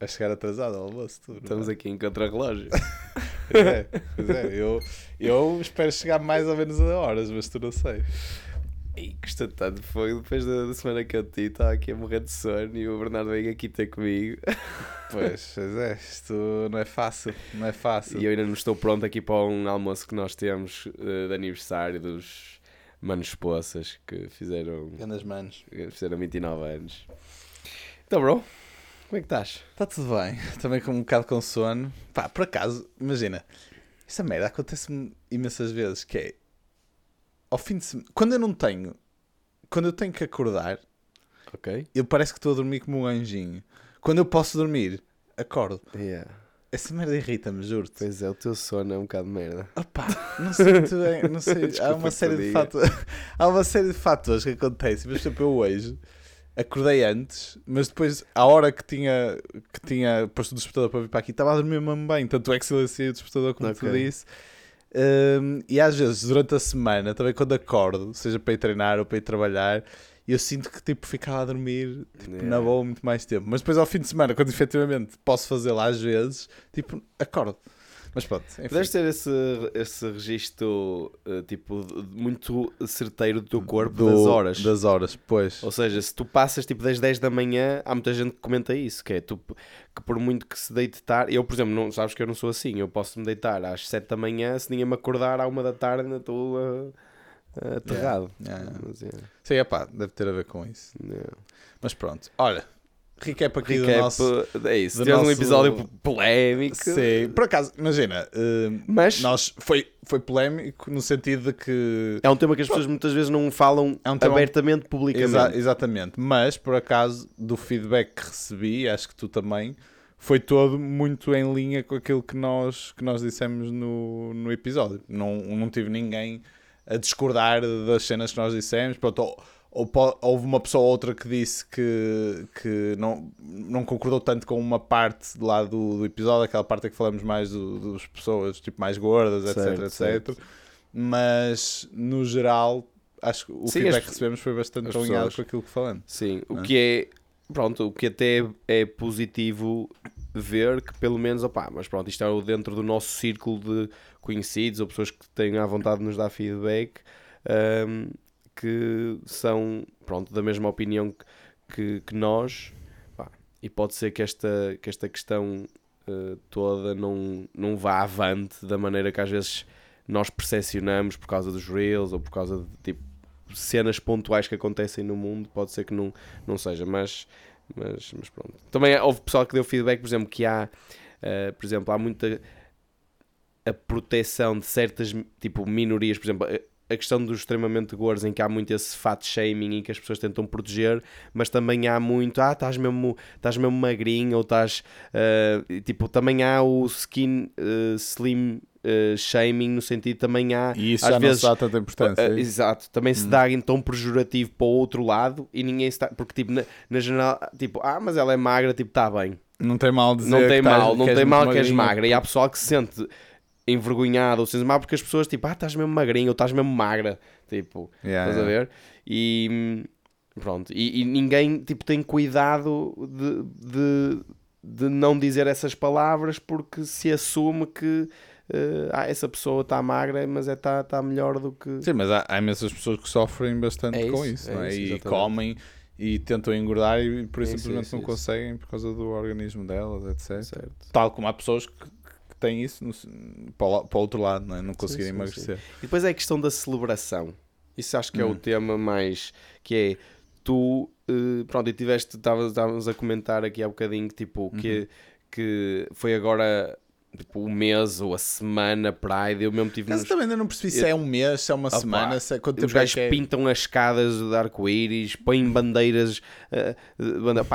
a chegar atrasado ao almoço. Tudo, estamos aqui em contra-relógio. Pois é. Eu espero chegar mais ou menos a horas, mas tu não sei. E custa tanto fogo. Depois da semana que eu te estava aqui a morrer de sono e o Bernardo veio aqui ter comigo. Pois é, isto não é fácil. E eu ainda não estou pronto aqui para um almoço que nós temos de aniversário dos Manos Poças, que fizeram... Grandes manos. Fizeram 29 anos. Então, bro, como é que estás? Está tudo bem. Também com um bocado com sono. Pá, por acaso, imagina, essa merda acontece-me imensas vezes, que é... Ao fim de semana, quando eu tenho que acordar, okay, eu parece que estou a dormir como um anjinho. Quando eu posso dormir, acordo. Yeah. Essa merda irrita-me, juro-te. Pois é, o teu sono é um bocado de merda. Opa, não sei. Há uma série de fatores que acontecem. Mas tipo, eu hoje acordei antes, mas depois, à hora que tinha posto o despertador para vir para aqui, estava a dormir mesmo bem. Tanto é que silenciei o despertador, como okay, tu disse. E às vezes durante a semana também, quando acordo, seja para ir treinar ou para ir trabalhar, eu sinto que tipo ficar lá a dormir tipo, yeah, na boa muito mais tempo, mas depois ao fim de semana, quando efetivamente posso fazê-lo, às vezes tipo acordo, mas pronto, enfim. Podes ter esse registro tipo muito certeiro do teu corpo das horas, pois, ou seja, se tu passas tipo das 10 da manhã, há muita gente que comenta isso, que é tu, que por muito que se deite tarde, eu por exemplo, não, sabes que eu não sou assim, eu posso me deitar às 7 da manhã, se ninguém me acordar à 1 da tarde ainda estou aterrado. Sei, pá, deve ter a ver com isso. Yeah. Mas pronto, olha, recap aqui do nosso... É isso, temos um episódio polémico. Sim, por acaso, imagina, mas nós foi polémico no sentido de que... É um tema que as pessoas muitas vezes não falam abertamente, publicamente. Exatamente, mas por acaso, do feedback que recebi, acho que tu também, foi todo muito em linha com aquilo que nós dissemos no episódio. Não tive ninguém a discordar das cenas que nós dissemos, pronto... Houve uma pessoa ou outra que disse que não concordou tanto com uma parte lá do episódio, aquela parte em que falamos mais dos pessoas tipo mais gordas, etc. Mas no geral acho que o feedback que recebemos foi bastante alinhado com aquilo que falamos. Sim, o que é, pronto, o que até é positivo ver que pelo menos, opá, mas pronto, isto é dentro do nosso círculo de conhecidos ou pessoas que têm à vontade de nos dar feedback. Que são, pronto, da mesma opinião que nós, pá, e pode ser que esta questão toda não vá avante da maneira que às vezes nós percepcionamos por causa dos reels ou por causa de tipo, cenas pontuais que acontecem no mundo, pode ser que não seja, mas pronto. Também houve pessoal que deu feedback, por exemplo, que há, por exemplo, há muita a proteção de certas tipo, minorias, por exemplo... A questão dos extremamente gordos, em que há muito esse fat shaming, em que as pessoas tentam proteger, mas também há muito, estás mesmo magrinho, ou estás, tipo, também há o skin slim shaming, no sentido, também há, e isso às já vezes, não se dá tanta importância. Exato, também se dá em tom pejorativo para o outro lado, e ninguém se dá, porque tipo, na general, tipo, mas ela é magra, tipo, está bem. Não tem mal dizer que és magra, e há pessoal que se sente... envergonhado ou sem mal, porque as pessoas tipo, estás mesmo magrinho ou estás mesmo magra, tipo, estás a ver? E pronto, e ninguém tipo, tem cuidado de não dizer essas palavras, porque se assume que essa pessoa está magra, mas está melhor do que... Sim, mas há imensas pessoas que sofrem bastante com isso, não é? E comem e tentam engordar e por isso simplesmente não conseguem por causa do organismo delas, etc. Certo. Tal como há pessoas que tem isso para o outro lado, não é? Não conseguirem emagrecer. Sim. E depois é a questão da celebração. Isso acho que é o tema mais... Que é, tu... Pronto, estávamos a comentar aqui há bocadinho tipo, que foi agora... Tipo, o mês ou a semana Pride, eu mesmo tive... Mas também ainda não percebi se é um mês, se é uma semana, se é quanto tempo. Os gajos pintam as escadas de arco-íris, põem bandeiras...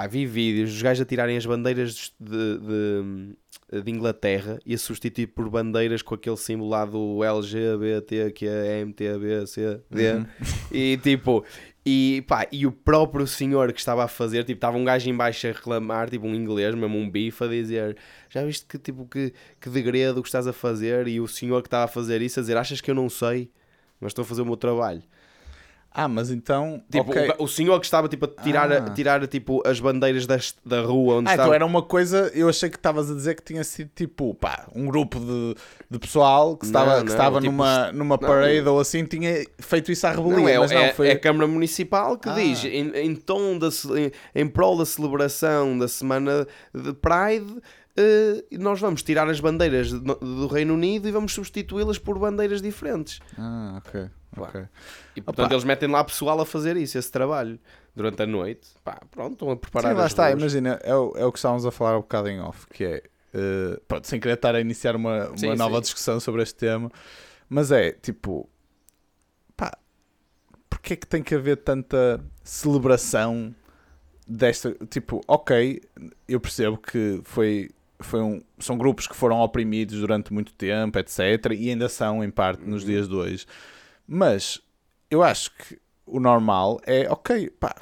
vi vídeos, os gajos a tirarem as bandeiras de Inglaterra e a substituir por bandeiras com aquele símbolo lá do LGBT, que é MTBCD. E tipo... E o próprio senhor que estava a fazer, tipo, estava um gajo em baixo a reclamar, tipo um inglês, mesmo um bife, a dizer: já viste que, tipo, que degredo que estás a fazer? E o senhor que estava a fazer isso a dizer: achas que eu não sei, mas estou a fazer o meu trabalho. Ah, mas então... Tipo, okay. o senhor que estava tipo, a tirar tipo, as bandeiras da rua onde estava... Ah, então era uma coisa... Eu achei que estavas a dizer que tinha sido tipo... Pá, um grupo de pessoal que estava tipo, numa parede ou assim, tinha feito isso à rebelião. Não, foi... É a Câmara Municipal que diz, em prol da celebração da semana de Pride... nós vamos tirar as bandeiras do Reino Unido e vamos substituí-las por bandeiras diferentes. Ah, ok. E portanto eles metem lá pessoal a fazer esse trabalho durante a noite. Pá, pronto, estão a preparar. Sim, lá está, imagina, é o que estávamos a falar um bocado em off, que é, pronto, sem querer estar a iniciar uma nova discussão sobre este tema, mas é, tipo, pá, porque é que tem que haver tanta celebração desta, tipo, ok, eu percebo que são grupos que foram oprimidos durante muito tempo, etc. E ainda são, em parte, nos dias de hoje. Mas eu acho que o normal é, ok, pá,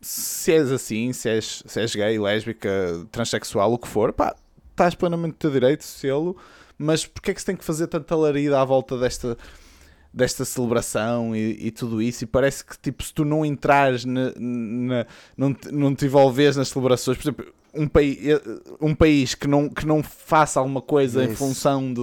se és assim, se és gay, lésbica, transexual, o que for, pá, estás plenamente do teu direito, selo, mas porque é que se tem que fazer tanta larida à volta desta celebração e tudo isso, e parece que tipo, se tu não entrares não te envolves nas celebrações, por exemplo, um país que não faça alguma coisa em função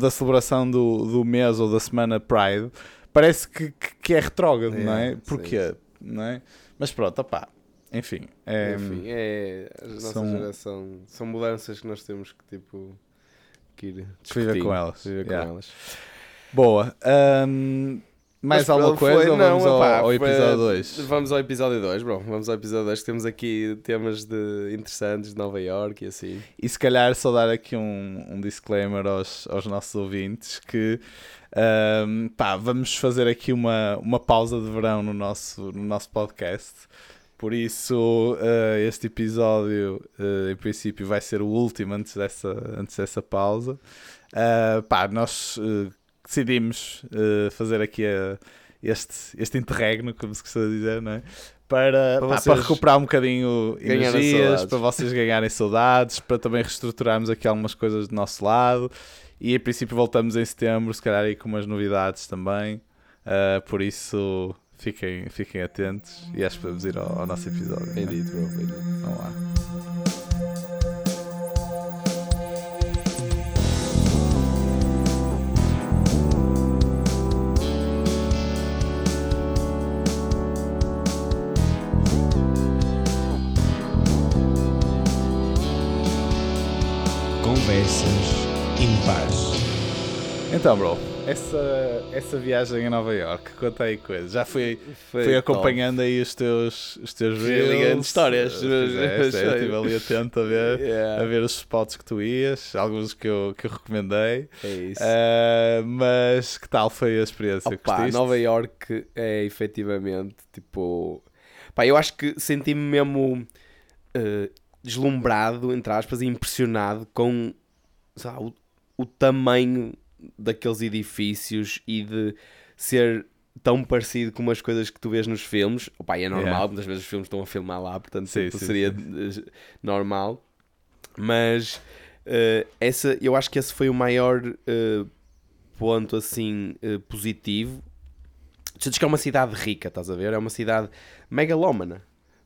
da celebração do mês ou da semana Pride, parece que é retrógrado, não é? Porquê? Não é? Mas pronto, opá, enfim. É a nossa geração. São mudanças que nós temos que, tipo, que ir discutir. Viver com elas. Boa. Mais alguma coisa ou vamos ao episódio 2? Vamos ao episódio 2, bro. Vamos ao episódio 2, que temos aqui temas interessantes de Nova Iorque e assim. E se calhar só dar aqui um disclaimer aos nossos ouvintes que vamos fazer aqui uma pausa de verão no nosso podcast. Por isso, este episódio, em princípio, vai ser o último antes dessa pausa. Nós... decidimos fazer aqui este interregno, como se costuma dizer, não é? Para recuperar um bocadinho energias, para vocês ganharem saudades, para também reestruturarmos aqui algumas coisas do nosso lado. E, em princípio, voltamos em setembro, se calhar aí com umas novidades também. Por isso, fiquem atentos e acho que podemos ir ao nosso episódio. Bem-vindo, bro. Bem-vindo. Vamos lá. Conversas impares. Então, bro, essa viagem a Nova Iorque, conta aí coisas. Já fui acompanhando aí os teus reels, histórias. Eu estive ali atento a ver os spots que tu ias, alguns que eu recomendei. É isso. Mas que tal foi a experiência? Opa, Nova Iorque é efetivamente tipo... Pá, eu acho que senti-me mesmo... deslumbrado, entre aspas, e impressionado com o tamanho daqueles edifícios e de ser tão parecido com umas coisas que tu vês nos filmes. Opa, é normal, muitas vezes os filmes estão a filmar lá, portanto seria normal. Mas eu acho que esse foi o maior ponto assim positivo. Tu dizes que é uma cidade rica, estás a ver? É uma cidade megalómana.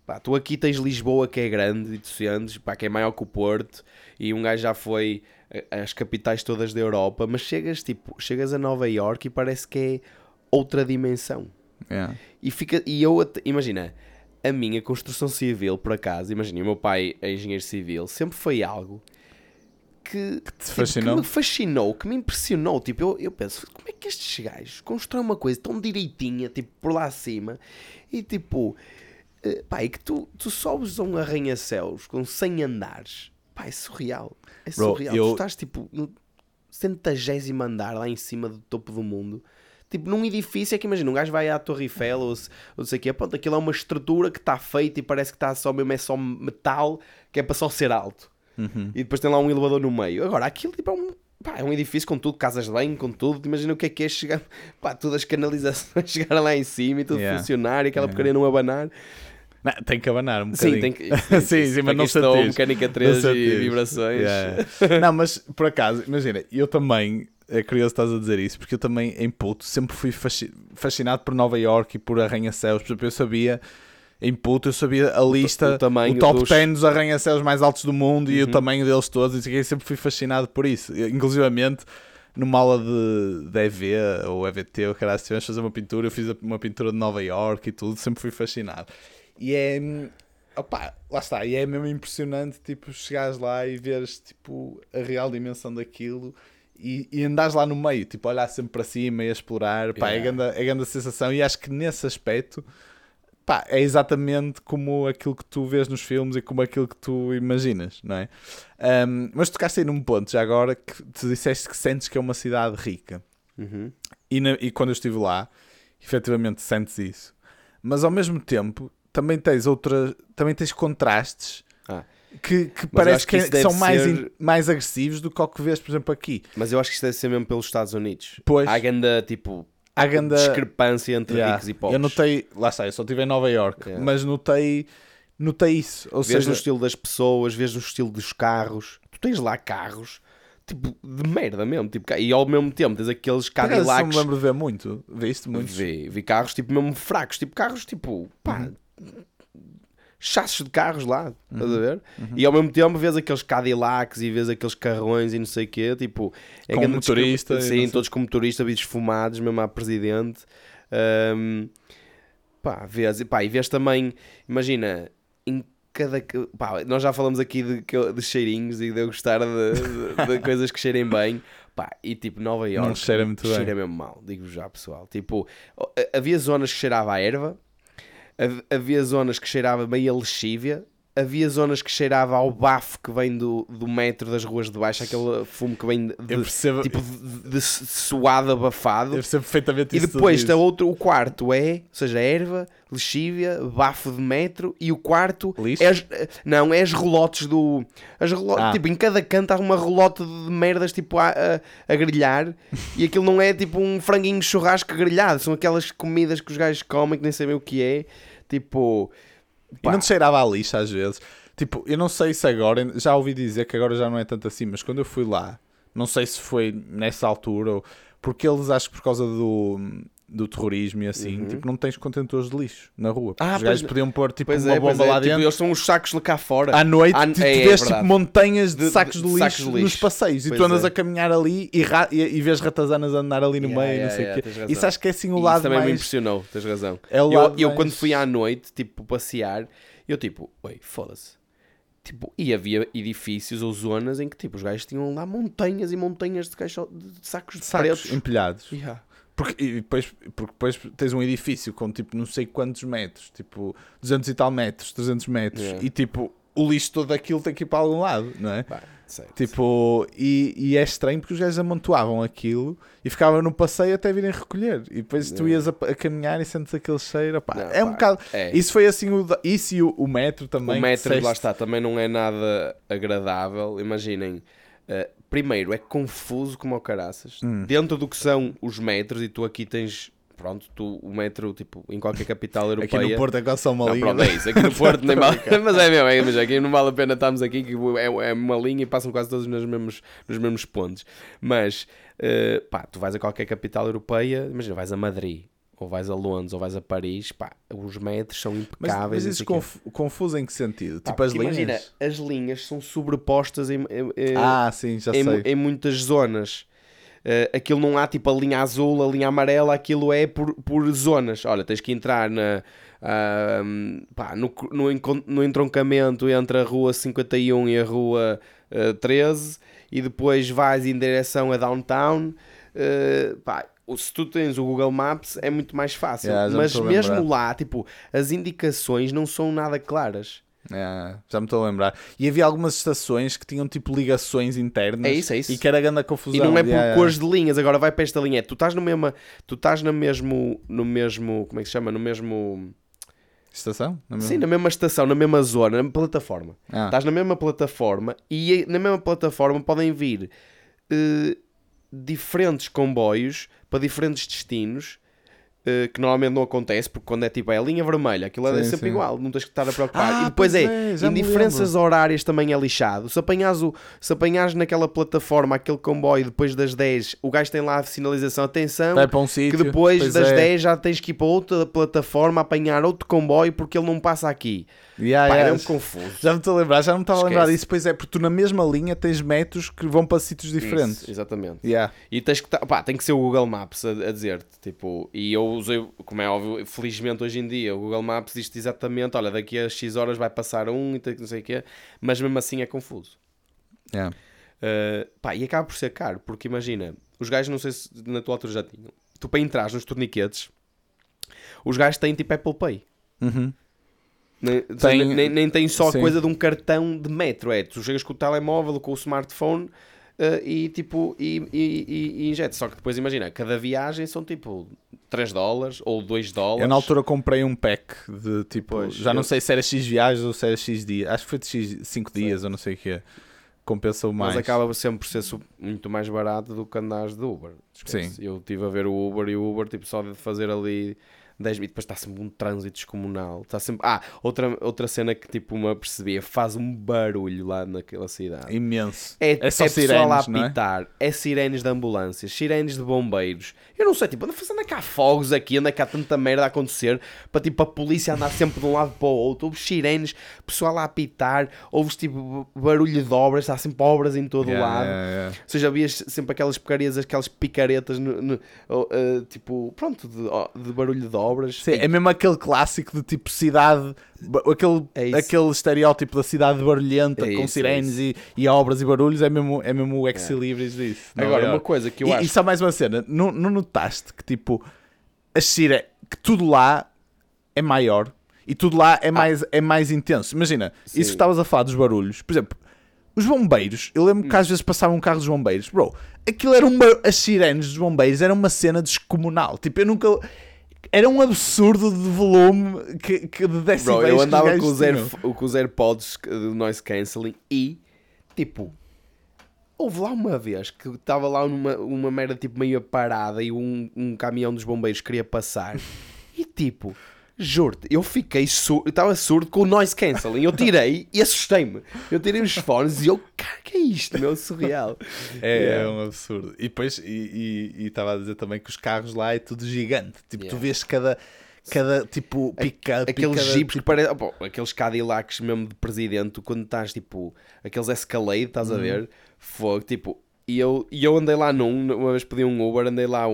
Pá, tu aqui tens Lisboa, que é grande, e tu sentes, pá, que é maior que o Porto, e um gajo já foi às capitais todas da Europa, mas chegas a Nova Iorque e parece que é outra dimensão. Yeah. Imagina, a minha construção civil, por acaso, imagina, o meu pai é engenheiro civil, sempre foi algo que me fascinou, que me impressionou. Tipo, eu penso, como é que estes gajos constroem uma coisa tão direitinha, tipo, por lá acima, e tipo... Pá, e que tu sobes a um arranha-céus com 100 andares. Pá, é surreal. É surreal. Bro, tu estás tipo no 70º andar lá em cima do topo do mundo. Tipo, num edifício é que imagina, um gajo vai à Torre Eiffel ou sei o quê. Pronto, aquilo é uma estrutura que está feita e parece que está só mesmo, é só metal, que é para só ser alto. Uhum. E depois tem lá um elevador no meio. Agora, aquilo tipo é um edifício com tudo, casas de banho, com tudo. Imagina o que é chegar... Pá, todas as canalizações chegaram lá em cima e tudo funcionar e aquela porcaria não abanar. Não, tem que abanar um bocadinho. Sim, tem que... Sim, mas não estou mecânica 3 e vibrações. Yeah. Não, mas por acaso, imagina, eu também é curioso que estás a dizer isso, porque eu também, em puto, sempre fui fascinado por Nova Iorque e por arranha-céus. Por exemplo, eu sabia, em puto, eu sabia a lista, o top 10 dos arranha-céus mais altos do mundo, uhum, e o tamanho deles todos, e sempre fui fascinado por isso. Inclusivamente, numa aula de EV ou EVT, ou caralho, se tivemos fazer uma pintura, eu fiz uma pintura de Nova Iorque e tudo, sempre fui fascinado. E é... Opa, lá está, e é mesmo impressionante, tipo, chegares lá e veres, tipo, a real dimensão daquilo e andares lá no meio, tipo, olhar sempre para cima e a explorar, pá, yeah, é grande a sensação, e acho que nesse aspecto, pá, é exatamente como aquilo que tu vês nos filmes e como aquilo que tu imaginas, não é? Mas tocaste aí num ponto, já agora, que tu disseste que sentes que é uma cidade rica, uhum, e quando eu estive lá, efetivamente sentes isso, mas ao mesmo tempo... também tens contrastes que parece que são mais agressivos do que o que vês, por exemplo, aqui. Mas eu acho que isto deve ser mesmo pelos Estados Unidos. Pois. Há grande, tipo, discrepância entre, yeah, ricos e pobres. Eu notei, lá está, eu só estive em Nova Iorque, yeah, mas notei isso. Ou seja, no estilo das pessoas, vês no estilo dos carros. Tu tens lá carros, tipo, de merda mesmo. Tipo, e ao mesmo tempo tens aqueles Cadillacs... Eu não me lembro de ver muito. Viste muito? Vi carros, tipo, mesmo fracos. Tipo, carros, tipo, pá... Uhum. Chassos de carros lá, uhum, estás a ver? Uhum. E ao mesmo tempo vês aqueles Cadillacs e vês aqueles carrões e não sei o quê, tipo, é como motorista, sim, todos como motorista, bichos fumados, mesmo à presidente. Pá, vês também, imagina, em cada, pá, nós já falamos aqui de cheirinhos e de eu gostar de coisas que cheirem bem. Pá, e tipo, Nova Iorque não cheira muito bem, cheira mesmo mal, digo já, pessoal. Tipo, havia zonas que cheirava a erva. Havia zonas que cheirava meio a lexívia, havia zonas que cheirava ao bafo que vem do metro, das ruas de baixo, aquele fumo que vem de suado, abafado. Eu percebo perfeitamente isso. E depois está outro, o quarto é, ou seja, erva, lexívia, bafo de metro, e o quarto é as relotes do... Tipo, em cada canto há uma relote de merdas, tipo, a grelhar, e aquilo não é tipo um franguinho churrasco grelhado, são aquelas comidas que os gajos comem que nem sabem o que é, tipo... Pá. E não te cheirava a lixa às vezes. Tipo, eu não sei se agora, já ouvi dizer que agora já não é tanto assim, mas quando eu fui lá, não sei se foi nessa altura, ou porque eles, acho que por causa do terrorismo e assim, uhum, tipo, não tens contentores de lixo na rua. Os gajos podiam pôr tipo uma bomba lá dentro. Tipo, eles são os sacos lá cá fora. À noite tu vês tipo montanhas de sacos de lixo, sacos de lixo nos passeios, pois, e tu andas a caminhar ali e vês ratazanas a andar ali no meio, não sei o quê. Isso acho que é assim o lado mais... Isso também me impressionou, tens razão. É eu quando fui à noite, tipo, passear, eu tipo, oi, foda-se. Tipo, e havia edifícios ou zonas em que tipo os gajos tinham lá montanhas e montanhas de sacos de pretos empilhados. Yeah. Porque depois tens um edifício com tipo não sei quantos metros, tipo 200 e tal metros, 300 metros, yeah, e tipo o lixo todo aquilo tem que ir para algum lado, não é? Bah, certo, tipo, certo. E é estranho porque os gajos amontoavam aquilo e ficavam no passeio até virem recolher, e depois tu ias a caminhar e sentes aquele cheiro, pá, não, é um bocado... É. Isso foi assim, isso e o metro também. O metro, lá está, também não é nada agradável, imaginem... primeiro, é confuso como ao caraças, dentro do que são os metros, e tu aqui tens, pronto, o metro, tipo, em qualquer capital europeia... Aqui no Porto é quase só uma linha. Não, pronto, é isso, aqui no Porto nem vale, mas é mesmo, mas aqui não vale a pena estarmos aqui, que é uma linha e passam quase todos nos mesmos pontos. Mas, pá, tu vais a qualquer capital europeia, imagina, vais a Madrid, ou vais a Londres, ou vais a Paris, pá, os metros são impecáveis. Mas isso confuso em que sentido? Tipo, as linhas? Imagina, as linhas são sobrepostas sim, já sei. Em muitas zonas. Aquilo não há tipo a linha azul, a linha amarela, aquilo é por zonas. Olha, tens que entrar no entroncamento entre a rua 51 e a rua 13, e depois vais em direção a downtown, se tu tens o Google Maps é muito mais fácil, mas mesmo lá, tipo, as indicações não são nada claras. Já me estou a lembrar. E havia algumas estações que tinham tipo ligações internas. É isso. E que era grande a confusão. E não é por cores de linhas, agora vai para esta linha. Tu estás no mesmo, como é que se chama? No mesmo... Estação? Sim, na mesma estação, na mesma zona, na mesma plataforma. Estás na mesma plataforma e na mesma plataforma podem vir diferentes comboios para diferentes destinos, que normalmente não acontece, porque quando é tipo é a linha vermelha, aquilo sim, é sempre sim. igual, não tens que estar a preocupar. E depois é, em diferenças horárias também é lixado. Se apanhares naquela plataforma, aquele comboio depois das 10, o gajo tem lá a sinalização, atenção, vai para um sítio, que depois das 10 já tens que ir para outra plataforma, apanhar outro comboio porque ele não passa aqui. Pá, é confuso. Já me estava a lembrar disso, pois é, porque tu na mesma linha tens metros que vão para sítios diferentes. Isso, exatamente. Yeah. E tens que, pá, tem que ser o Google Maps a dizer-te, tipo, e eu usei, como é óbvio, felizmente hoje em dia o Google Maps diz-te exatamente, olha, daqui a X horas vai passar e não sei o quê, mas mesmo assim é confuso. Yeah. Pá, e acaba por ser caro, porque imagina, os gajos, não sei se na tua altura já tinham, tu para entrar nos torniquetes, os gajos têm tipo Apple Pay. Uhum. Nem tem só sim. coisa de um cartão de metro, é, tu chegas com o telemóvel, com o smartphone e injetas, só que depois imagina, cada viagem são tipo $3 ou $2. Eu na altura comprei um pack de tipo, pois, já não sei se era X viagens ou se era X dias, acho que foi de X 5 dias ou não sei o que é, compensou mais. Mas acaba sempre por ser muito mais barato do que andares de Uber. Sim. Eu estive a ver o Uber e o Uber tipo, só de fazer ali... 10 minutos, depois está sempre um trânsito descomunal. Está sempre... outra cena que tipo me apercebia, faz um barulho lá naquela cidade. Imenso. É só sirenes, lá a apitar. É sirenes de ambulâncias, sirenes de bombeiros. Eu não sei, tipo, anda fazendo cá fogos aqui, anda cá tanta merda a acontecer, para tipo a polícia andar sempre de um lado para o outro. Houve sirenes, pessoal lá a apitar, houve tipo barulho de obras, está sempre obras em todo o lado. Yeah. Ou seja, havia sempre aquelas porcarias, aquelas picaretas, tipo, pronto, de barulho de obras. Sim, é mesmo aquele clássico de tipo cidade, aquele estereótipo da cidade barulhenta, com sirenes e obras e barulhos, é mesmo o ex-libris disso. Agora, uma coisa que eu acho... E só mais uma cena, não notaste que tipo, que tudo lá é maior e tudo lá é mais intenso? Imagina, sim. Isso que estavas a falar dos barulhos, por exemplo... Os bombeiros, eu lembro que às vezes passava um carro dos bombeiros, bro, aquilo era as sirenes dos bombeiros, era uma cena descomunal, tipo, eu nunca... Era um absurdo de volume que de decibéis. Bro, eu andava com os AirPods do noise cancelling e, tipo, houve lá uma vez que estava lá uma merda tipo meio parada e um caminhão dos bombeiros queria passar e, tipo... Juro-te, eu fiquei surdo, estava surdo com o noise cancelling, eu tirei e assustei-me. Eu tirei os fones e eu, cara, que é isto, meu, surreal. É um absurdo. E depois, e estava a dizer também que os carros lá é tudo gigante. Tipo, tu vês cada tipo, pick-up. Aqueles jipes que parecem, aqueles Cadillacs mesmo de presidente, quando estás, tipo, aqueles Escalade, estás a ver, fogo, tipo, e eu andei lá uma vez pedi um Uber, andei lá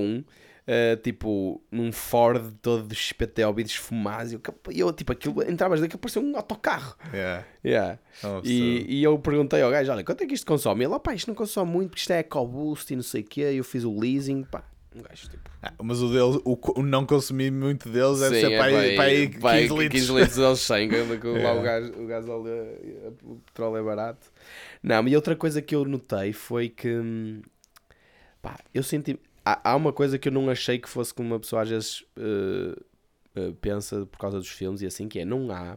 tipo, num Ford todo de XPTOB e desfumado, eu tipo, aquilo, entravas daqui, parecia um autocarro. E eu perguntei ao gajo, olha, quanto é que isto consome? E ele, pá, isto não consome muito, porque isto é EcoBoost e não sei o quê, eu fiz o leasing, pá, um gajo, tipo... mas o deles, o não consumir muito deles deve ser para 15 litros. 15 litros eles 100, lá o gasóleo, o petróleo é barato. Não, e outra coisa que eu notei foi que, pá, eu senti... Há uma coisa que eu não achei que fosse, como uma pessoa às vezes pensa por causa dos filmes e assim, que é, não há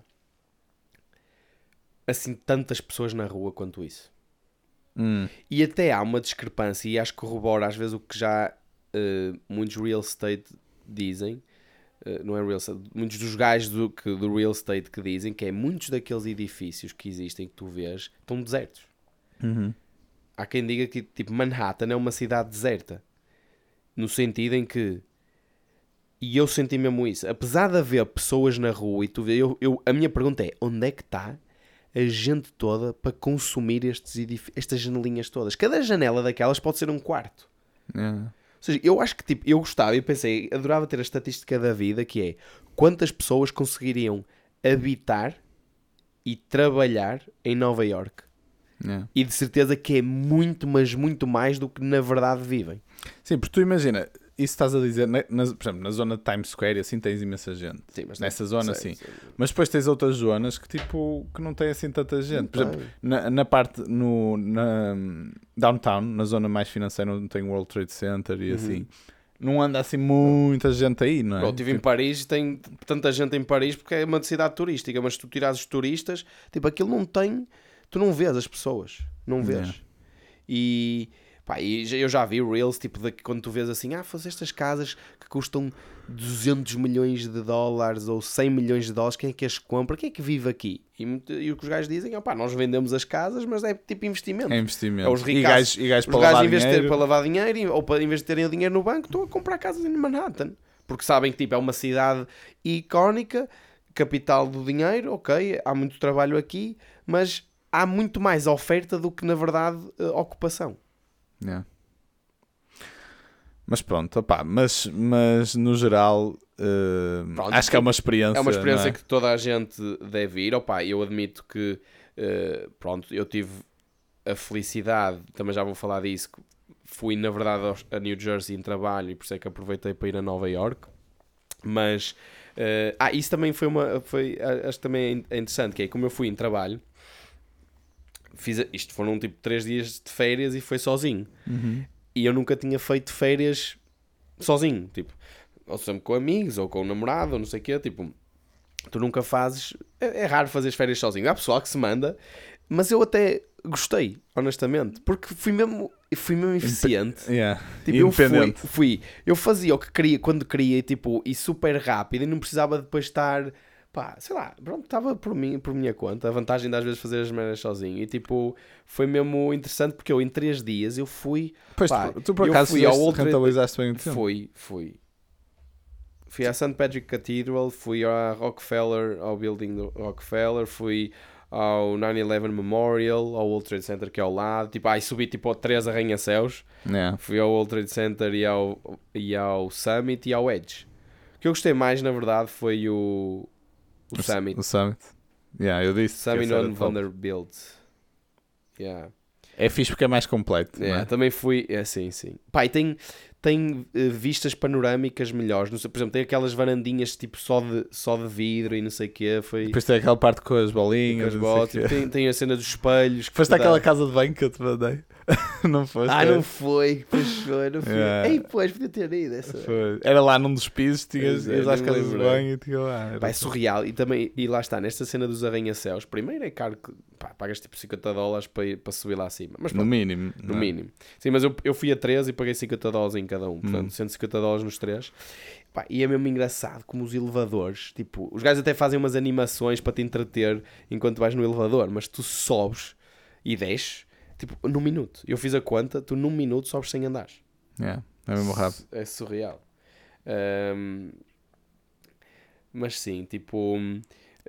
assim tantas pessoas na rua quanto isso. E até há uma discrepância, e acho que corrobora às vezes o que já muitos real estate dizem, não é real estate, muitos dos gajos do real estate que dizem, que é muitos daqueles edifícios que existem, que tu vês, estão desertos. Há quem diga que tipo Manhattan é uma cidade deserta. No sentido em que... E eu senti mesmo isso. Apesar de haver pessoas na rua e tu vês... A minha pergunta é... Onde é que está a gente toda para consumir estas janelinhas todas? Cada janela daquelas pode ser um quarto. Ou seja, eu acho que tipo... Eu gostava e pensei... Adorava ter a estatística da vida que é... Quantas pessoas conseguiriam habitar e trabalhar em Nova Iorque? E de certeza que é muito, mas muito mais do que na verdade vivem. Sim, porque tu imagina, isso estás a dizer, por exemplo, na zona de Times Square assim tens imensa gente. Sim, mas nessa zona sim. Mas depois tens outras zonas que tipo que não têm assim tanta gente. Por exemplo, na parte na downtown, na zona mais financeira onde tem o World Trade Center e assim, não anda assim muita gente aí, não é? Eu estive em Paris, tem tanta gente em Paris porque é uma cidade turística, mas se tu tirares os turistas, tipo, aquilo não tem... Tu não vês as pessoas, não vês. E Pá, e eu já vi Reels, tipo, de, quando tu vês assim, ah, faz estas casas que custam 200 milhões de dólares ou 100 milhões de dólares, quem é que as compra? Quem é que vive aqui? E o que os gajos dizem, opá, nós vendemos as casas, mas é tipo investimento. É investimento. É os ricos, e gajos para lavar dinheiro. Os gajos, em vez de para lavar dinheiro, ou para, em vez de terem o dinheiro no banco, estão a comprar casas em Manhattan. Porque sabem que, tipo, é uma cidade icónica, capital do dinheiro, ok, há muito trabalho aqui, mas há muito mais oferta do que, na verdade, ocupação. Yeah. Mas pronto, opá, mas no geral pronto, acho que é uma experiência. É uma experiência, não é? Que toda a gente deve ir. Opá, eu admito que pronto, eu tive a felicidade, também já vou falar disso, que fui na verdade a New Jersey em trabalho e por isso é que aproveitei para ir a Nova Iorque. Mas isso também foi uma, acho que também é interessante, que é como eu fui em trabalho. Isto foram tipo 3 dias de férias e foi sozinho. Uhum. E eu nunca tinha feito férias sozinho, tipo, ou sempre com amigos, ou com o namorado, ou não sei o quê. Tipo, tu nunca fazes... É raro fazer as férias sozinho. Há pessoal que se manda, mas eu até gostei, honestamente, porque fui mesmo eficiente. Yeah. Tipo, independente. Eu fazia o que queria, quando queria, tipo, e super rápido, e não precisava depois estar... Pá, sei lá, pronto, estava por minha conta. A vantagem de às vezes fazer as merdas sozinho. E tipo, foi mesmo interessante porque eu em 3 dias eu fui... Pois, pá, tu por acaso fui ao outro... rentabilizaste bem o tempo? Fui à St. Patrick Cathedral, fui à Rockefeller, ao building do Rockefeller, fui ao 9/11 Memorial, ao World Trade Center que é ao lado. Tipo, subi tipo a 3 arranha-céus. Yeah. Fui ao World Trade Center e ao Summit e ao Edge. O que eu gostei mais, na verdade, foi o Summit. O Summit. Yeah, eu disse. Summit on Vanderbilt. Yeah. É fixe porque é mais completo. Yeah, não é? Também fui. É, sim. Pá, e tem vistas panorâmicas melhores. Não sei, por exemplo, tem aquelas varandinhas tipo só de vidro e não sei o quê. Depois tem aquela parte com as bolinhas. Tem a cena dos espelhos. Foste àquela casa de banho que eu te mandei. Não foste? Ah, não foi. Pois foi, não foi. Yeah. Ei, pois, podia ter ido. Essa foi. Era lá num dos pisos, tinhas às casas de banho e tinha lá. Pá, é surreal. E lá está, nesta cena dos arranha-céus, primeiro é caro que pagas tipo $50 para subir lá acima. Mas, pronto, no mínimo. Sim, mas eu fui a 3 e paguei $50 em cada um. Portanto, $150 nos 3. Pá, e é mesmo engraçado como os elevadores, tipo, os gajos até fazem umas animações para te entreter enquanto vais no elevador, mas tu sobes e desces, tipo, num minuto. Eu fiz a conta, tu num minuto sobes sem andares. É mesmo rápido. É surreal. Mas sim, tipo...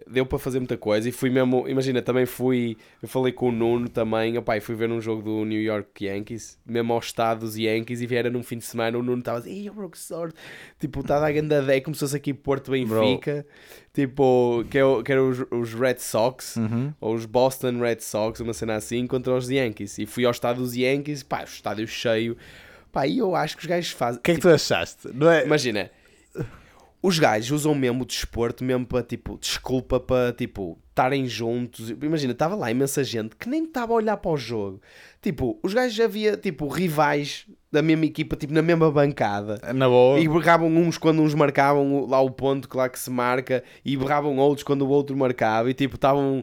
Deu para fazer muita coisa e fui mesmo... Imagina, também fui... Eu falei com o Nuno também. Opa, fui ver um jogo do New York Yankees. Mesmo ao estado dos Yankees. E vieram num fim de semana. O Nuno estava assim... bro, que sorte. Tipo, está da gandadé. Como se fosse aqui Porto Benfica. Bro. Tipo, que eram os Red Sox. Uhum. Ou os Boston Red Sox. Uma cena assim. Contra os Yankees. E fui ao estado dos Yankees. Pá, o estádio cheio. Pá, e eu acho que os gajos fazem... O que é que tu achaste? Não é... Imagina... Os gajos usam mesmo o desporto mesmo para, tipo, desculpa para, tipo, estarem juntos. Imagina, estava lá imensa gente que nem estava a olhar para o jogo. Tipo, os gajos já via, tipo, rivais da mesma equipa, tipo, na mesma bancada. Na boa. E berravam uns quando uns marcavam lá o ponto, claro que se marca. E berravam outros quando o outro marcava. E, tipo, estavam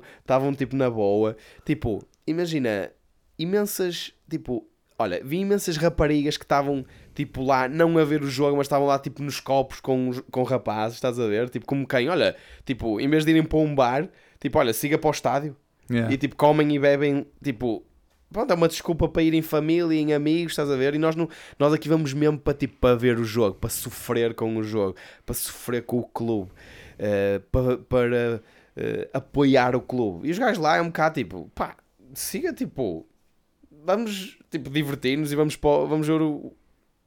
tipo, na boa. Tipo, imagina, imensas, tipo... Olha, vi imensas raparigas que estavam, tipo, lá, não a ver o jogo, mas estavam lá, tipo, nos copos com rapazes, estás a ver? Tipo, como quem, olha, tipo, em vez de irem para um bar, tipo, olha, siga para o estádio. Yeah. E, tipo, comem e bebem, tipo, pronto, é uma desculpa para ir em família, em amigos, estás a ver? E nós aqui vamos mesmo para, tipo, para ver o jogo, para sofrer com o jogo, para sofrer com o clube, para apoiar o clube. E os gajos lá é um bocado, tipo, pá, siga, tipo... Vamos, tipo, divertir-nos e vamos ver o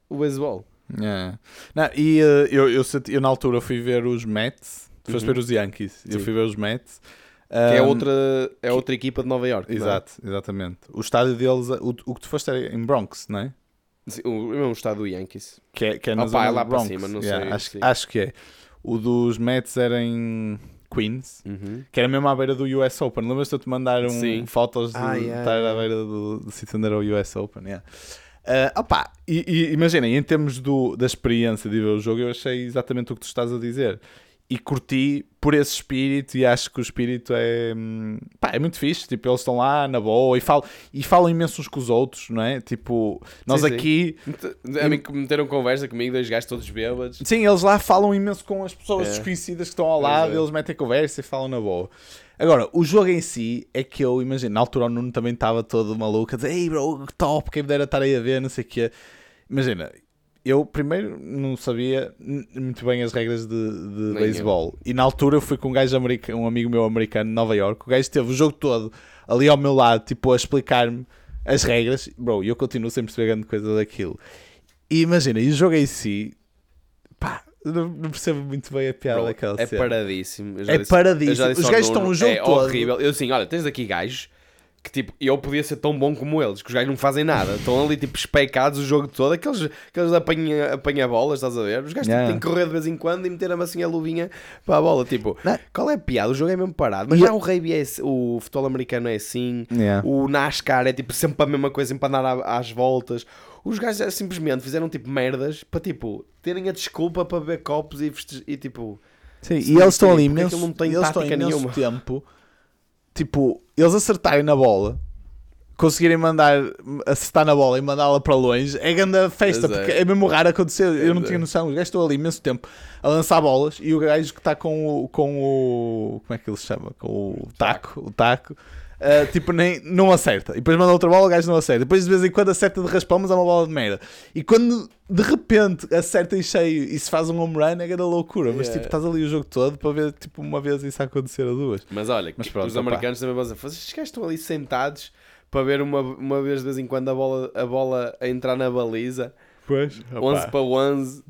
beisebol. Yeah. Não, e eu na altura fui ver os Mets. Tu foste ver os Yankees. Sim. Eu fui ver os Mets. Que é outra equipa de Nova Iorque. Exato, não é? Exatamente. O estádio deles... O que tu foste era em Bronx, não é? Sim, o mesmo estádio do Yankees. Que é na zona lá do Bronx. Para cima, não sei. Acho que é. O dos Mets era em... Queens, que era mesmo à beira do US Open. Lembras-te de eu te mandar fotos de estar à beira do sítio onde era o US Open? Yeah. Imaginem, em termos da experiência de ver o jogo, eu achei exatamente o que tu estás a dizer. e curti por esse espírito, e acho que o espírito é, pá, é muito fixe, tipo, eles estão lá na boa e falam imenso uns com os outros, não é? Tipo, nós sim, aqui... Sim. Meteram conversa comigo, dois gajos todos bêbados. Sim, eles lá falam imenso com as pessoas desconhecidas que estão ao lado, eles metem conversa e falam na boa. Agora, o jogo em si é que eu imagino, na altura o Nuno também estava todo maluco, a dizer, ei bro, top, quem me dera estar aí a ver, não sei o quê. Imagina... Eu, primeiro, não sabia muito bem as regras de beisebol. E na altura eu fui com um gajo americano, um amigo meu americano de Nova Iorque. O gajo esteve o jogo todo ali ao meu lado, tipo, a explicar-me as regras. Bro, eu continuo sem perceber grande coisa daquilo. E imagina, e o jogo em si, pá, não percebo muito bem a piada daquela cena. É paradíssimo. Os gajos estão o jogo todo. É horrível. Eu assim, olha, tens aqui gajos que tipo, eu podia ser tão bom como eles, que os gajos não fazem nada, estão ali tipo especados o jogo todo, aqueles apanha-bolas, estás a ver? Os gajos têm que correr de vez em quando e meter assim a luvinha para a bola, tipo, qual é a piada? O jogo é mesmo parado, mas já o rugby é assim, o futebol americano é assim, o NASCAR é tipo sempre a mesma coisa, sempre andar às voltas. Os gajos simplesmente fizeram tipo merdas para tipo, terem a desculpa para beber copos e tipo... Sim, e eles estão ali imenso, não tem eles tática nenhuma. Tempo... Tipo, eles acertarem na bola, conseguirem acertar na bola e mandá-la para longe, é grande festa, porque é mesmo raro acontecer. Eu não tinha noção, os gajos estão ali imenso tempo a lançar bolas e o gajo que está com o como é que ele se chama? Com o taco, tipo, nem, não acerta. E depois manda outra bola, o gajo não acerta. Depois de vez em quando acerta de raspão, mas é uma bola de merda. E quando de repente acerta em cheio e se faz um home run, é grande loucura. Mas tipo, estás ali o jogo todo para ver tipo, uma vez isso acontecer ou duas. Mas olha, mas pronto, os americanos também vão dizer, estes gajos estão ali sentados para ver uma vez de vez em quando a bola a entrar na baliza. Pois, 11 para 11.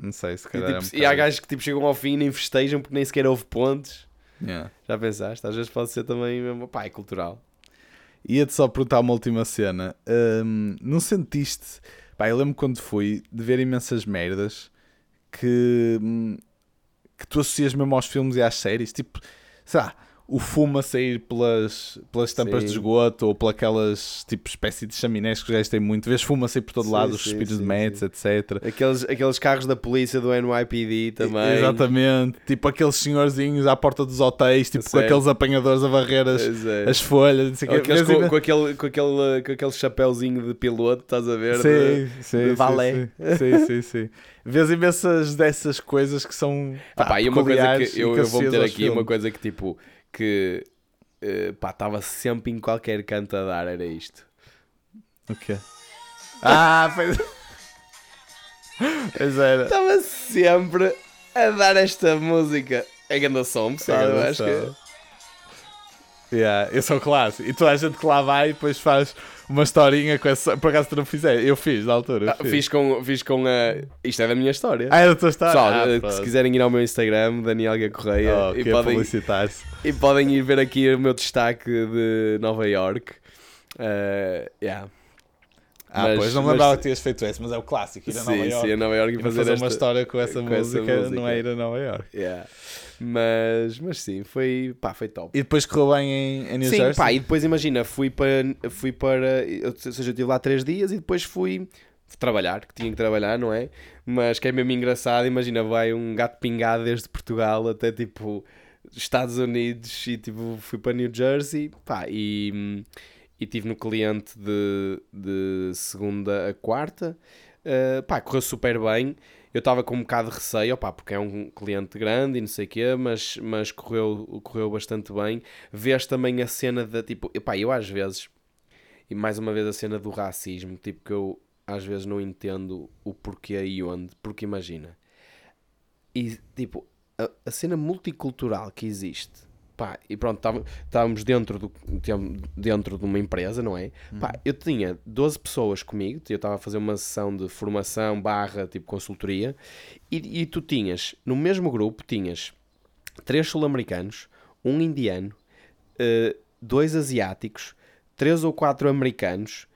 Não sei, se calhar e, tipo, há gajos que tipo, chegam ao fim e nem festejam porque nem sequer houve pontos. Já pensaste? Às vezes pode ser também mesmo, pá, é cultural. Ia-te só perguntar uma última cena. Não sentiste, pá, eu lembro quando fui de ver imensas merdas que tu associas mesmo aos filmes e às séries, tipo, sei lá, o fumo a sair pelas tampas de esgoto ou pelas tipo espécie de chaminés que os gajos têm muito. Vês fumo a sair por todo lado, os respiros de Mets, etc. Aqueles carros da polícia do NYPD também. Exatamente. Tipo aqueles senhorzinhos à porta dos hotéis, tipo com aqueles apanhadores a varrer as folhas. Não sei com aquele chapéuzinho de piloto, estás a ver? Sim, de valé. Sim. Vês imensas dessas coisas que são... e uma coisa que eu vou meter aqui, uma coisa que tipo... que estava sempre em qualquer canto a dar, era isto. O quê? Pois era. Estava sempre a dar esta música. É grande som, pessoal, acho que... esse é o clássico. E toda a gente que lá vai e depois faz uma historinha com essa... Por acaso tu não fizeste? Eu fiz, na altura. Fiz com a... Isto é da minha história. É da tua história? Pessoal, se quiserem ir ao meu Instagram, Daniel G. Correia, e podem ir ver aqui o meu destaque de Nova Iorque. Pois não me lembrava que tinhas feito esse, mas é o clássico, ir a Nova Iorque. Sim, a Nova Iorque fazer uma história com essa música não é ir a Nova Iorque. Mas sim, foi top. E depois correu bem em New Jersey? Sim, pá, e depois imagina, eu estive lá 3 dias e depois fui trabalhar, que tinha que trabalhar, não é? Mas que é mesmo engraçado, imagina, vai um gato pingado desde Portugal até tipo Estados Unidos e tipo fui para New Jersey, pá, e estive no cliente de segunda a quarta, correu super bem. Eu estava com um bocado de receio, porque é um cliente grande e não sei o quê, mas correu bastante bem. Vês também a cena da, tipo... eu às vezes... E mais uma vez a cena do racismo, tipo, que eu às vezes não entendo o porquê e onde. Porque imagina... E, tipo, a cena multicultural que existe... e pronto, estávamos dentro de uma empresa, não é? Eu tinha 12 pessoas comigo, eu estava a fazer uma sessão de formação / tipo consultoria, e tu tinhas, no mesmo grupo, tinhas 3 sul-americanos, um indiano, 2 asiáticos, 3 ou 4 americanos,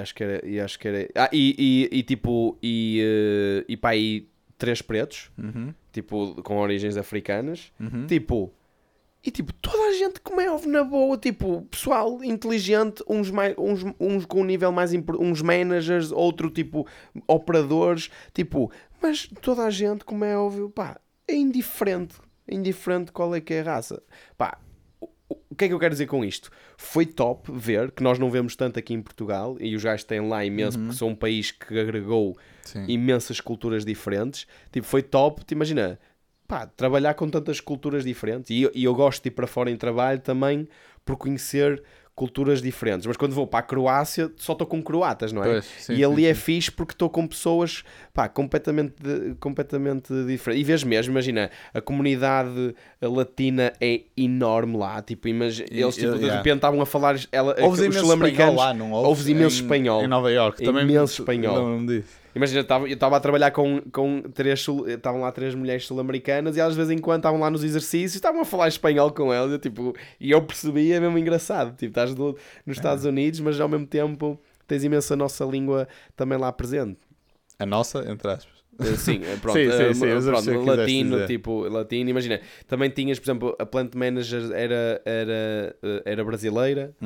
acho que era... E 3 pretos, tipo, com origens africanas, tipo, toda a gente, como é óbvio, na boa, tipo, pessoal inteligente, uns com um nível mais, uns managers, outro, tipo, operadores, tipo, Mas toda a gente, como é óbvio, pá, é indiferente qual é que é a raça. Pá, o que é que eu quero dizer com isto? Foi top ver, que nós não vemos tanto aqui em Portugal, e os gajos têm lá imenso, porque são um país que agregou Sim. imensas culturas diferentes. Tipo, foi top, te imagina, pá, trabalhar com tantas culturas diferentes. E eu gosto de ir para fora em trabalho também por conhecer culturas diferentes, mas quando vou para a Croácia só estou com croatas, não é? Pois, sim, e ali sim, é fixe porque estou com pessoas, pá, completamente diferentes. E vês mesmo, imagina, a comunidade latina é enorme lá, tipo, eles tipo, de repente estavam a falar, os sul-americanos, ouves imenso espanhol. Em Nova Iorque também imenso espanhol. Imagina, eu estava a trabalhar com estavam lá três mulheres sul-americanas e elas de vez em quando estavam lá nos exercícios, estavam a falar espanhol com elas, e eu percebi, é mesmo engraçado, tipo, estás nos Estados Unidos, mas ao mesmo tempo tens imenso a nossa língua também lá presente. A nossa, entre aspas. Sim, pronto, sim, latino, imagina, também tinhas, por exemplo, a plant manager era brasileira,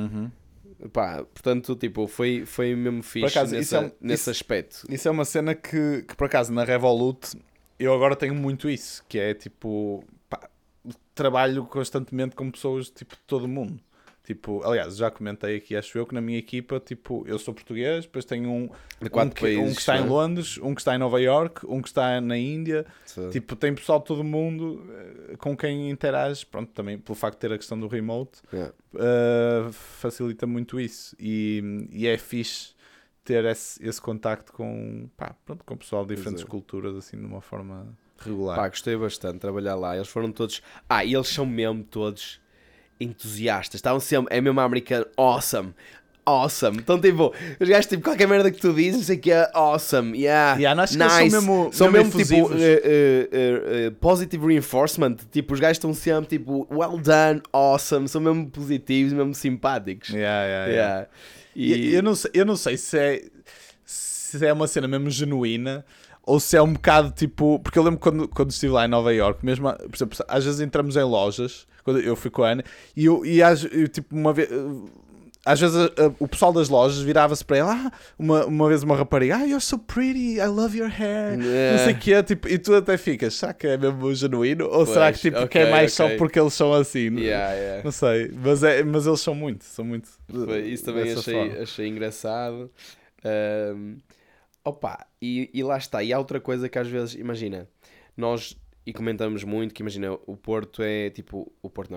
Pá, portanto, tipo, foi mesmo fixe nesse aspecto. Isso é uma cena que, por acaso, na Revolut eu agora tenho muito isso, que é tipo, pá, trabalho constantemente com pessoas tipo, de todo o mundo. Tipo, aliás, já comentei aqui, acho eu, que na minha equipa, tipo, eu sou português, depois tenho um que está em Londres, um que está em Nova Iorque, um que está na Índia. Sim. Tipo, tem pessoal de todo o mundo com quem interages. Pronto, também pelo facto de ter a questão do remote, facilita muito isso. E é fixe ter esse contacto com pessoal de diferentes culturas, assim, de uma forma regular. Pá, gostei bastante de trabalhar lá. Eles foram todos... Ah, e eles são mesmo todos... entusiastas, estavam sempre, é mesmo americano, awesome, então tipo, os gajos, tipo, qualquer merda que tu dizes, não sei o que é, awesome, nice, são mesmo tipo, positive reinforcement, tipo, os gajos estão sempre, tipo, well done, awesome, são mesmo positivos, mesmo simpáticos. E eu não sei se é uma cena mesmo genuína, ou se é um bocado, tipo, porque eu lembro quando estive lá em Nova Iorque, mesmo, por exemplo, às vezes entramos em lojas, eu fui com a Ana, e tipo, uma vez, às vezes o pessoal das lojas virava-se para ela, uma vez uma rapariga, you're so pretty, I love your hair, não sei o que é, tipo, e tu até ficas, será que é mesmo genuíno? Ou será que, tipo, que é mais só porque eles são assim? Não sei, mas eles são muito. Isso também achei engraçado. Opa, e lá está, e há outra coisa que às vezes, imagina, nós... E comentamos muito que, imagina,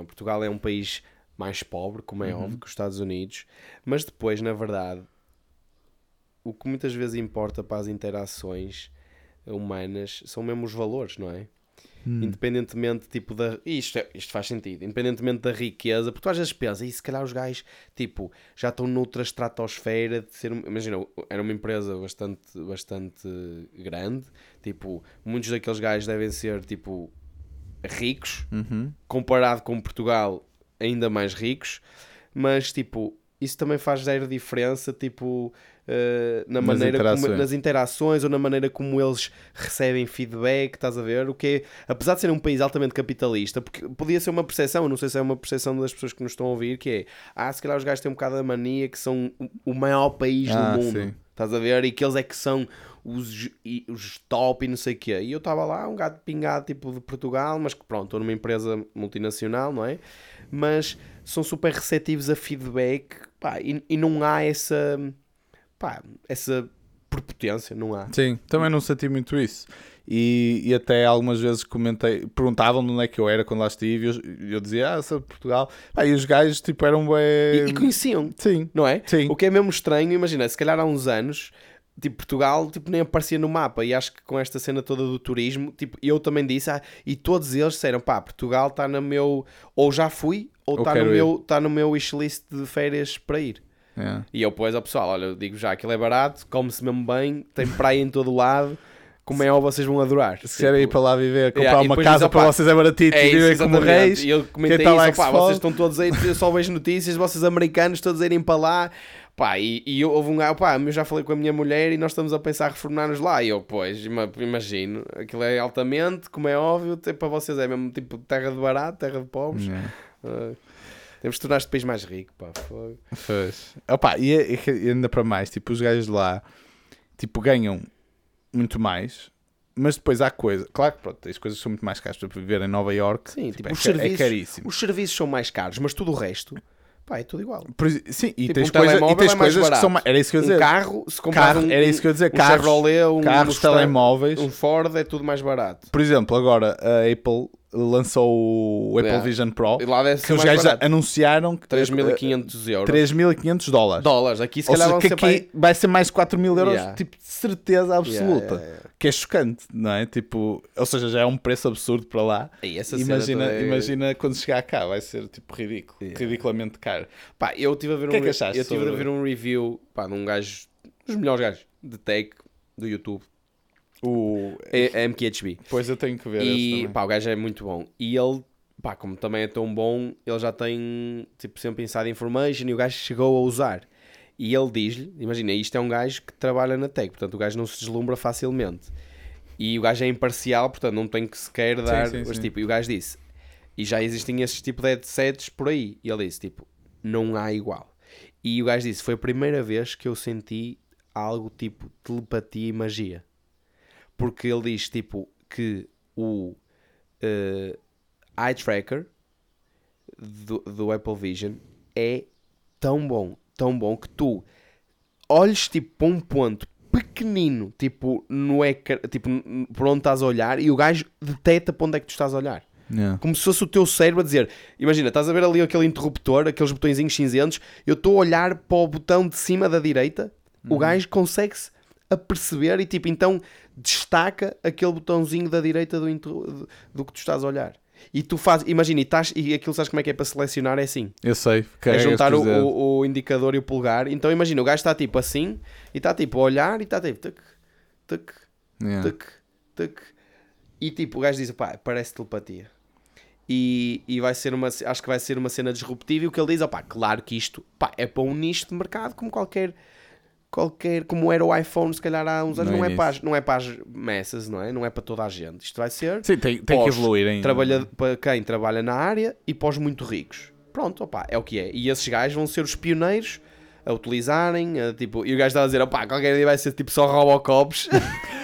Portugal é um país mais pobre, como é óbvio, que os Estados Unidos. Mas depois, na verdade, o que muitas vezes importa para as interações humanas são mesmo os valores, não é? Independentemente, tipo, da... Isto faz sentido. Independentemente da riqueza, porque tu às vezes pensas, se calhar os gajos, tipo, já estão noutra estratosfera de ser... Imagina, era uma empresa bastante grande, tipo, muitos daqueles gajos devem ser, tipo, ricos, comparado com Portugal, ainda mais ricos, mas, tipo, isso também faz zero diferença, tipo... na maneira nas interações ou na maneira como eles recebem feedback, estás a ver? O que é, apesar de ser um país altamente capitalista, porque podia ser uma percepção, não sei se é uma percepção das pessoas que nos estão a ouvir, que é, se calhar os gajos têm um bocado da mania que são o maior país do mundo, estás a ver? E que eles é que são os top e não sei o quê. E eu estava lá, um gato pingado, tipo, de Portugal, mas que pronto, estou numa empresa multinacional, não é? Mas são super receptivos a feedback, pá, e não há essa prepotência, não há. Sim, também não senti muito isso. E até algumas vezes comentei, perguntavam-me onde é que eu era quando lá estive, eu dizia, sou de Portugal. E os gajos, tipo, eram bem... E conheciam, sim, não é? Sim. O que é mesmo estranho, imagina, se calhar há uns anos, tipo, Portugal, tipo, nem aparecia no mapa, e acho que com esta cena toda do turismo, tipo, eu também disse, e todos eles disseram, pá, Portugal está no meu... Ou já fui, ou está no meu wishlist de férias para ir. Yeah. E eu depois ao pessoal, olha, eu digo já, aquilo é barato, come-se mesmo bem, tem praia em todo lado, como é óbvio, vocês vão adorar. Se querem ir para lá viver, comprar uma casa, para vocês é baratito, viver como reis. E eu comentei isso, vocês estão todos aí, eu só vejo notícias, vocês americanos todos a irem para lá. Pá, e houve um gajo, eu já falei com a minha mulher e nós estamos a pensar reformar-nos lá. E eu, pois, imagino, aquilo é altamente, como é óbvio, para vocês é mesmo tipo terra de barato, terra de pobres. Temos de tornar-se o país mais rico, pá. Pois. E ainda para mais, tipo, os gajos de lá, tipo, ganham muito mais, Mas depois há coisas... Claro que pronto, as coisas são muito mais caras para viver em Nova Iorque. Sim, tipo, é, serviços, é caríssimo. Os serviços são mais caros, mas tudo o resto... Pá, é tudo igual. Sim, e tipo, tens, e tens é coisas barato. Que são mais... Era isso que eu ia dizer. Um carro, se comprar era isso que eu ia dizer. Carros, Chevrolet, carros, telemóveis... Um Ford é tudo mais barato. Por exemplo, agora a Apple lançou o Apple Vision Pro. E lá deve ser que os gajos anunciaram... Que 3.500 euros. 3.500 dólares. Dólares. Aqui se calhar vão ser aqui vai ser mais 4.000 euros, tipo, de certeza absoluta. Que é chocante, não é? Tipo, ou seja, já é um preço absurdo para lá. E essa imagina quando chegar cá, vai ser tipo ridículo. Ridiculamente caro. Pá, eu estive a ver um review, pá, de um gajo, dos melhores gajos de tech do YouTube. O MKHB. Pois, eu tenho que ver. E pá, o gajo é muito bom. E ele, pá, como também é tão bom, ele já tem tipo sempre inside information e o gajo chegou a usar. E ele diz-lhe, imagina, isto é um gajo que trabalha na tech, portanto o gajo não se deslumbra facilmente. E o gajo é imparcial, portanto não tem que sequer dar... Sim. Tipo, e o gajo disse, e já existem esses tipo de headsets por aí. E ele disse, tipo, não há igual. E o gajo disse, foi a primeira vez que eu senti algo tipo telepatia e magia. Porque ele diz, tipo, que o eye tracker do Apple Vision é tão bom, que tu olhes, tipo, para um ponto pequenino, tipo, no ecrã, tipo, por onde estás a olhar, e o gajo detecta para onde é que tu estás a olhar. Yeah. Como se fosse o teu cérebro a dizer, imagina, estás a ver ali aquele interruptor, aqueles botõezinhos cinzentos, eu estou a olhar para o botão de cima da direita, o gajo consegue-se a perceber e tipo, então destaca aquele botãozinho da direita do que tu estás a olhar. E tu fazes, imagina, e aquilo, sabes como é que é para selecionar? É assim. Eu sei. É juntar o indicador e o polegar. Então imagina, o gajo está tipo assim e está tipo a olhar e está tipo tuc, tuc, tuc, tuc. E tipo, o gajo diz, pá, parece telepatia. E vai ser acho que vai ser uma cena disruptiva. E o que ele diz, opá, claro que isto, pá, é para um nicho de mercado como qualquer, como era o iPhone, se calhar há uns anos, não é para as massas, não é? Não é para toda a gente. Isto vai ser... Sim, tem que evoluir ainda. Para quem trabalha na área e para os muito ricos. Pronto, opá, é o que é. E esses gajos vão ser os pioneiros a utilizarem, tipo... E o gajo está a dizer, opá, qualquer dia vai ser tipo só Robocops.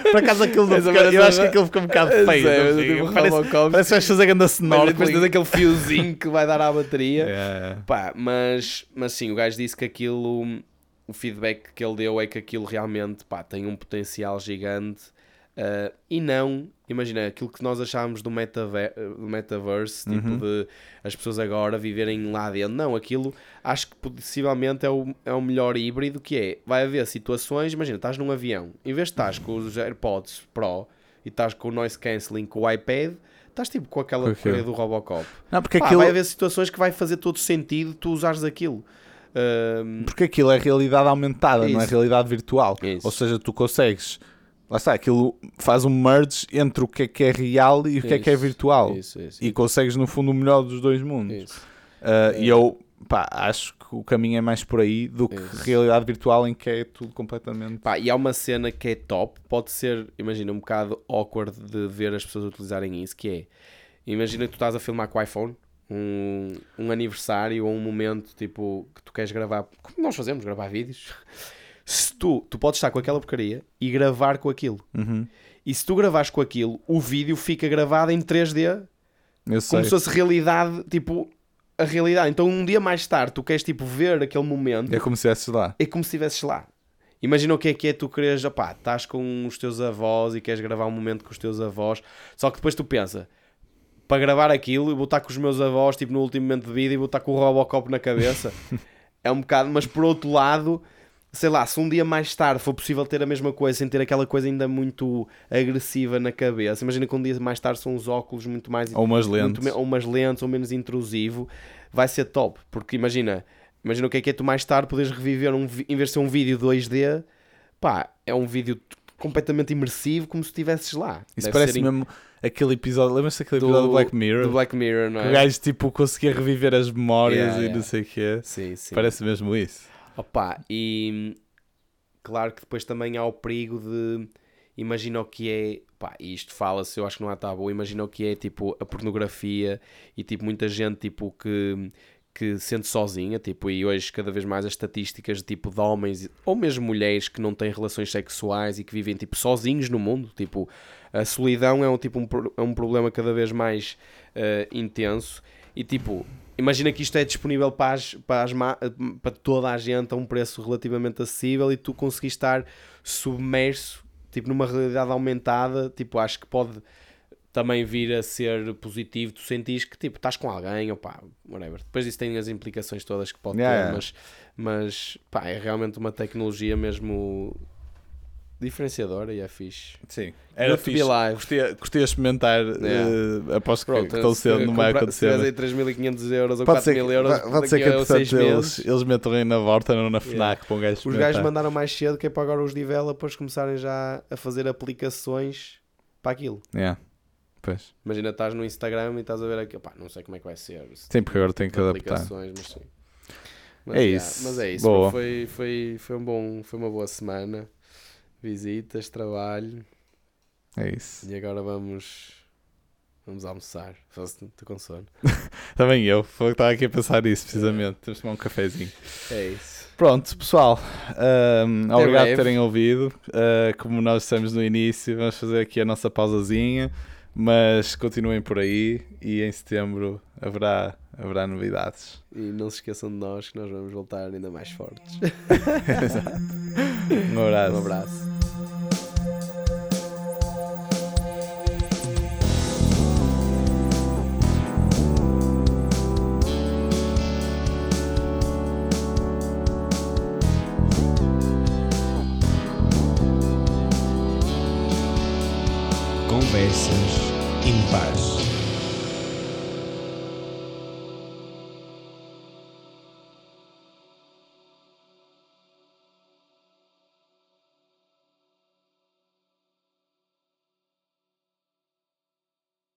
Por acaso aquilo não fica... Eu acho que aquilo fica um bocado feio. Tipo, parece que vais fazer grande snorkeling. Mas depois aquele fiozinho que vai dar à bateria. Pá, mas sim, o gajo disse que aquilo... O feedback que ele deu é que aquilo realmente, pá, tem um potencial gigante. E não, imagina, aquilo que nós achámos do metaverse, tipo de as pessoas agora viverem lá dentro. Não, aquilo acho que possivelmente é o melhor híbrido que é. Vai haver situações, imagina, estás num avião. Em vez de estás com os AirPods Pro e estás com o noise cancelling com o iPad... Estás tipo com aquela correia do Robocop. Não, porque pá, aquilo... Vai haver situações que vai fazer todo sentido tu usares aquilo. Porque aquilo é realidade aumentada, isso. Não é realidade virtual. Isso. Ou seja, tu consegues, lá está, aquilo faz um merge entre o que é real e o que é virtual. Isso. E consegues, no fundo, o melhor dos dois mundos. E eu, pá, acho que o caminho é mais por aí do que realidade virtual, em que é tudo completamente... Pá, e há uma cena que é top, pode ser, imagina, um bocado awkward de ver as pessoas utilizarem isso, que é, imagina que tu estás a filmar com o iPhone, um aniversário ou um momento tipo que tu queres gravar, como nós fazemos, gravar vídeos. Se tu podes estar com aquela porcaria e gravar com aquilo, e se tu gravares com aquilo, o vídeo fica gravado em 3D, como se fosse realidade, tipo a realidade. Então um dia mais tarde tu queres tipo ver aquele momento, é como se estivesses lá. Imagina o que é tu queres, opá, estás com os teus avós e queres gravar um momento com os teus avós, só que depois tu pensa, para gravar aquilo, eu vou estar com os meus avós, tipo, no último momento de vida, e vou estar com o Robocop na cabeça. É um bocado, mas por outro lado, sei lá, se um dia mais tarde for possível ter a mesma coisa, sem ter aquela coisa ainda muito agressiva na cabeça, imagina que um dia mais tarde são uns óculos muito mais... Ou umas lentes. Ou umas lentes, ou menos intrusivo, vai ser top. Porque imagina o que é tu mais tarde poderes reviver, em vez de ser um vídeo 2D, pá, é um vídeo completamente imersivo, como se estivesses lá. Isso deve parece mesmo... Aquele episódio, lembras-te daquele episódio do Black Mirror? Do Black Mirror, não é? O gajo tipo conseguia reviver as memórias não sei o quê. Sim. Parece mesmo isso. Opa, e claro que depois também há o perigo de, imagina o que é, pá, isto fala-se, eu acho que não há tabu, imagina o que é tipo a pornografia e tipo muita gente tipo que que sente sozinha, tipo, e hoje cada vez mais as estatísticas de, tipo, de homens ou mesmo mulheres que não têm relações sexuais e que vivem, tipo, sozinhos no mundo, tipo, a solidão é um, tipo, um problema cada vez mais intenso e, tipo, imagina que isto é disponível para toda a gente a um preço relativamente acessível e tu conseguis estar submerso, tipo, numa realidade aumentada, tipo, acho que pode também vir a ser positivo, tu sentis que, tipo, estás com alguém, opá, whatever. Depois isso tem as implicações todas que pode ter, mas pá, é realmente uma tecnologia mesmo diferenciadora e é fixe. Sim, era fixe. Gostei de experimentar, aposto que aconteceu, não vai acontecer. Se tiveres aí 3.500€ ou 4.000€, pode ser que a 6 meses eles metam aí na Vorta, não na FNAC, para um gajo experimentar. Os gajos mandaram mais cedo, que é para agora os developers começarem já a fazer aplicações para aquilo. Pois. Imagina, estás no Instagram e estás a ver aqui, opá, não sei como é que vai ser. Sim, porque agora tenho que adaptar. Mas é isso. Boa. Foi uma boa semana. Visitas, trabalho. É isso. E agora vamos almoçar. Estou com sono. Também eu. Estava aqui a pensar isso, precisamente. Temos de tomar um cafezinho. É isso. Pronto, pessoal. Obrigado por terem ouvido. Como nós estamos no início, vamos fazer aqui a nossa pausazinha. Mas continuem por aí e em setembro haverá novidades. E não se esqueçam de nós, que nós vamos voltar ainda mais fortes. Exato. Um abraço. Conversas em Paz.